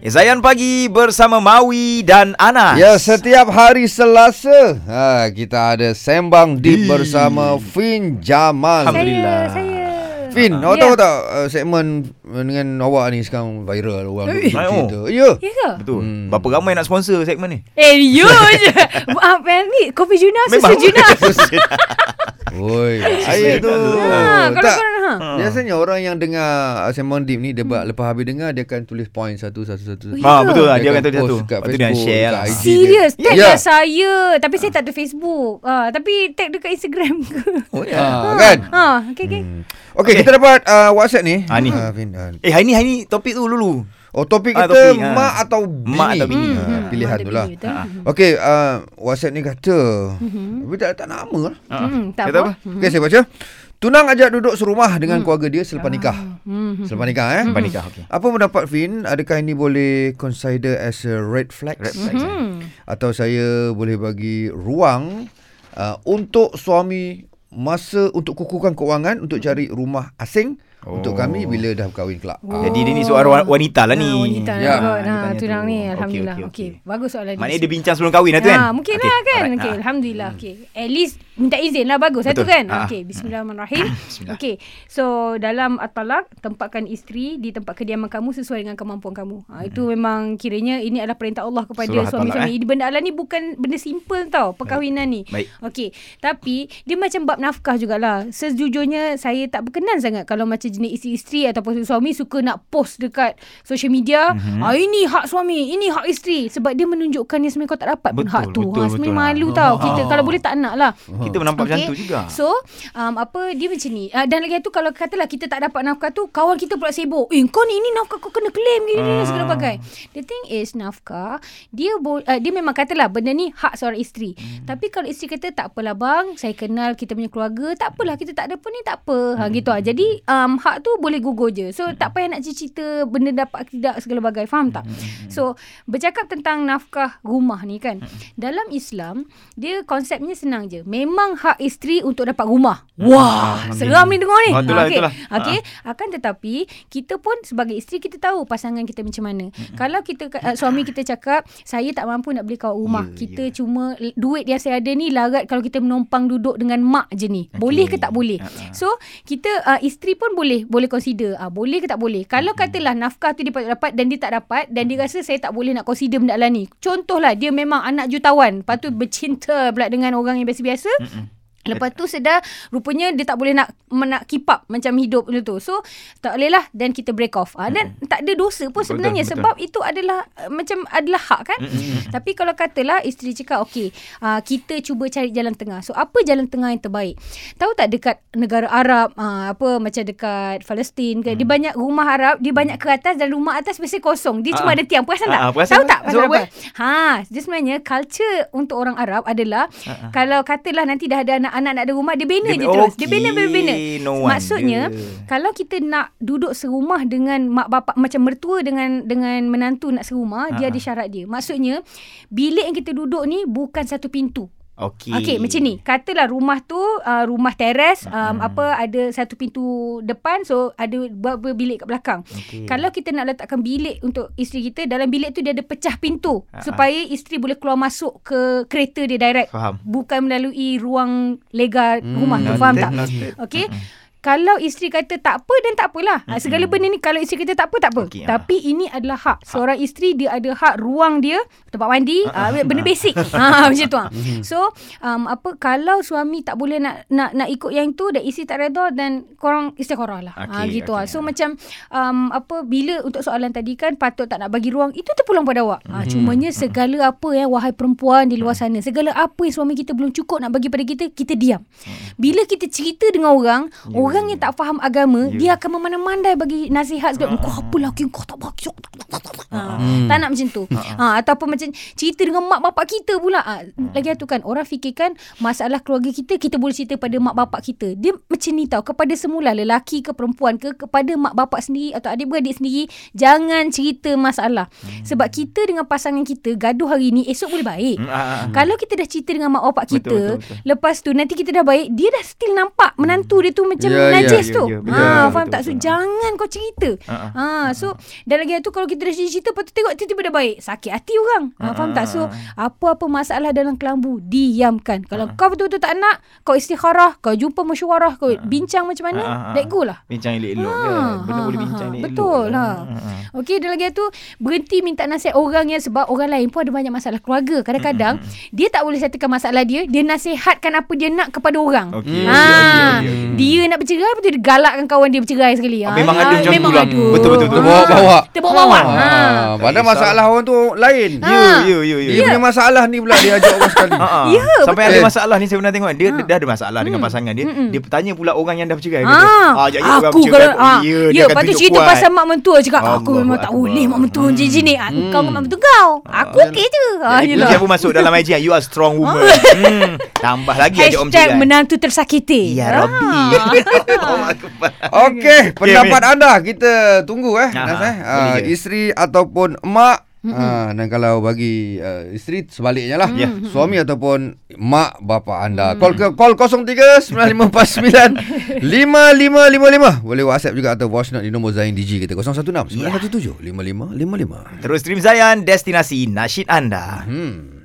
Zayan Pagi bersama Mawi dan Anas. Ya, setiap hari Selasa kita ada Sembang Deep bersama Fynn Jamal. Alhamdulillah. Saya. Fynn, awak tahu tak segmen dengan awak ni sekarang viral orang cerita. Ya. Betul. Berapa ramai nak sponsor segmen ni? You je. Coffee Juno, susu Juno. Oi, saya tu. Tak. Biasanya orang yang dengar Sembang Deep ni, dia lepas habis dengar dia akan tulis point satu. Betul lah, dia akan tulis satu. Lepas tu dia share lah. Serius, tag lah saya. Tapi saya tak ada Facebook. Tapi tag dekat Instagram ke? Oh ya, kan? Okay, kita dapat WhatsApp ni. Hari ni topik tu dulu. Oh, topik kita mak atau bini. Mak atau bini. Pilihan tu lah. Okay, WhatsApp ni kata tapi tak letak nama lah. Tak apa. Okay, saya baca. Tunang ajak duduk serumah dengan keluarga dia selepas nikah. Selepas nikah selepas nikah. Okay. Apa pendapat Fynn? Adakah ini boleh consider as a red flag? Atau saya boleh bagi ruang untuk suami masa untuk kukuhkan kewangan untuk cari rumah asing untuk kami bila dah berkahwin kelak. Jadi dia ni soal wanita lah ni. Wanita lah. Tunang ni alhamdulillah. Okay. Bagus soalan ni. Maknanya dia bincang sebelum kahwin lah tu kan? Mungkin lah kan. Okay, alhamdulillah. Okay. At least minta izin lah, bagus satu kan. Okey, bismillahirrahmanirrahim. Okey. So dalam at-talak, tempatkan isteri di tempat kediaman kamu sesuai dengan kemampuan kamu. Itu memang kiranya ini adalah perintah Allah kepada suami-suami. Benda Allah ni bukan benda simple tau, perkahwinan ni. Okey, tapi dia macam bab nafkah jugalah. Sejujurnya saya tak berkenan sangat kalau macam jenis isteri ataupun suami suka nak post dekat social media, ini hak suami, ini hak isteri, sebab dia menunjukkan yang sebenarnya kau tak dapat pun hak tu. Sebenarnya malu tau. Kita kalau boleh tak nak lah. Kita menampak macam tu juga. So apa dia macam ni, dan lagi tu kalau katalah kita tak dapat nafkah tu, kawan kita pula sibuk, kau ni ini nafkah kau kena claim gini segala bagai. The thing is, nafkah dia dia memang katalah benda ni hak seorang isteri. Tapi kalau isteri kata tak apalah bang, saya kenal kita punya keluarga, tak apalah kita tak ada pun ni tak apa, gitu lah. Jadi hak tu boleh gugur je. So tak payah nak cerita benda dapat tidak segala bagai, faham tak? So bercakap tentang nafkah rumah ni kan, dalam Islam dia konsepnya senang je. Memang hak isteri untuk dapat rumah. Wah, seram ni dengar ni. Okey, akan tetapi kita pun sebagai isteri kita tahu pasangan kita macam mana. Kalau kita suami kita cakap, "Saya tak mampu nak beli kau rumah. Kita cuma duit yang saya ada ni larat kalau kita menumpang duduk dengan mak je ni. Boleh ke tak boleh?" So, kita isteri pun boleh consider, boleh ke tak boleh. Kalau katalah nafkah tu dia patut dapat dan dia tak dapat dan dia rasa saya tak boleh nak consider benda lah ni. Contohlah dia memang anak jutawan, lepas tu bercinta pula dengan orang yang biasa-biasa. Lepas tu sedar rupanya dia tak boleh nak keep up macam hidup tu. So tak boleh lah, dan kita break off. Dan tak ada dosa pun sebenarnya, sebab itu adalah macam adalah hak kan. Tapi kalau katalah isteri cakap okey, kita cuba cari jalan tengah. So apa jalan tengah yang terbaik? Tahu tak dekat negara Arab, apa macam dekat Palestin ke, dia banyak rumah Arab, dia banyak ke atas, dan rumah atas biasanya kosong. Dia cuma ada tiang. Perasan tak? Tahu tak? Dia sebenarnya culture untuk orang Arab adalah kalau katalah nanti dah ada anak-anak nak ada rumah, dia bina je terus. Dia bina. Maksudnya, kalau kita nak duduk serumah dengan mak bapak, macam mertua dengan menantu nak serumah, dia ada syarat dia. Maksudnya, bilik yang kita duduk ni bukan satu pintu. Okey, macam ni. Katalah rumah tu rumah teres, apa ada satu pintu depan, so ada beberapa bilik kat belakang. Kalau kita nak letakkan bilik untuk isteri kita, dalam bilik tu dia ada pecah pintu supaya isteri boleh keluar masuk ke kereta dia direct. Faham. Bukan melalui ruang lega rumah tu, faham tak? Okey. Kalau isteri kata tak apa, dan tak apalah. Segala benda ni kalau isteri kata tak apa. Okay, tapi ini adalah hak seorang isteri. Dia ada hak ruang dia, tempat mandi, benda basic. Macam tu. So, apa kalau suami tak boleh nak ikut yang tu dan isteri tak reda, dan korang istikharah lah. Gitu lah. So macam apa bila untuk soalan tadi kan, patut tak nak bagi ruang, itu terpulang pada awak. Cumanya segala apa yang wahai perempuan di luar sana, segala apa yang suami kita belum cukup nak bagi pada kita, kita diam. Bila kita cerita dengan orang yang tak faham agama, dia akan memandai bagi nasihat sebab kau apa laki kau tak bagus. Tak nak macam tu. Ataupun macam cerita dengan mak bapak kita pula. Lagi satu kan, orang fikirkan masalah keluarga kita, kita boleh cerita pada mak bapak kita. Dia macam ni tau, kepada semula, lelaki ke perempuan ke, kepada mak bapak sendiri atau adik-beradik sendiri, jangan cerita masalah. Sebab kita dengan pasangan kita gaduh hari ni, esok boleh baik. Kalau kita dah cerita dengan mak bapak kita, betul. Lepas tu nanti kita dah baik, dia dah still nampak menantu dia tu macam najis tu. Faham tak? So jangan kau cerita. So dan lagi tu, kalau kita dah cerita cerita, lepas tu tengok tiba-tiba dah baik. Sakit hati orang. Faham tak? So, apa-apa masalah dalam kelambu, diamkan. Kalau kau betul-betul tak nak, kau istikharah, kau jumpa mesyuarah, kau bincang macam mana, let go lah. Bincang elok-elok je. Benda boleh bincang elok. Betul lah. Okey, dan lagi tu, berhenti minta nasihat orang yang, sebab orang lain pun ada banyak masalah keluarga. Kadang-kadang, dia tak boleh settlekan masalah dia, dia nasihatkan apa dia nak kepada orang. Okay. Dia nak bercerai, betul dia galakkan kawan dia bercerai sekali. Memang ada macam tu lah. Betul-betul. Terbawa-bawa. Padahal masalah orang tu lain. Ya. Dia punya masalah ni pula dia ajak orang sekali. Sampai ada masalah ni saya pernah tengok. Dia dah ada masalah dengan pasangan dia. Dia tanya pula orang yang dah bercerai. Aku kalau... Ya, lepas tu cerita pasal mak mentua cakap, aku memang tak boleh mak mentua macam ni. Kau mak mentua kau. Aku okey je. Dia pun masuk dalam IG. You are strong woman. Tambah lagi ajak orang bercerai. Menantu tersakiti. Ya Rabbi. Okey, pendapat anda kita tunggu isteri ataupun mak. Dan kalau bagi isteri sebaliknya lah, suami ataupun mak bapa anda. Call 03-9549-5555. Boleh WhatsApp juga atau voice note di nombor Zain DG kita 016-917-5555. Terus stream Zain, destinasi nasyid anda.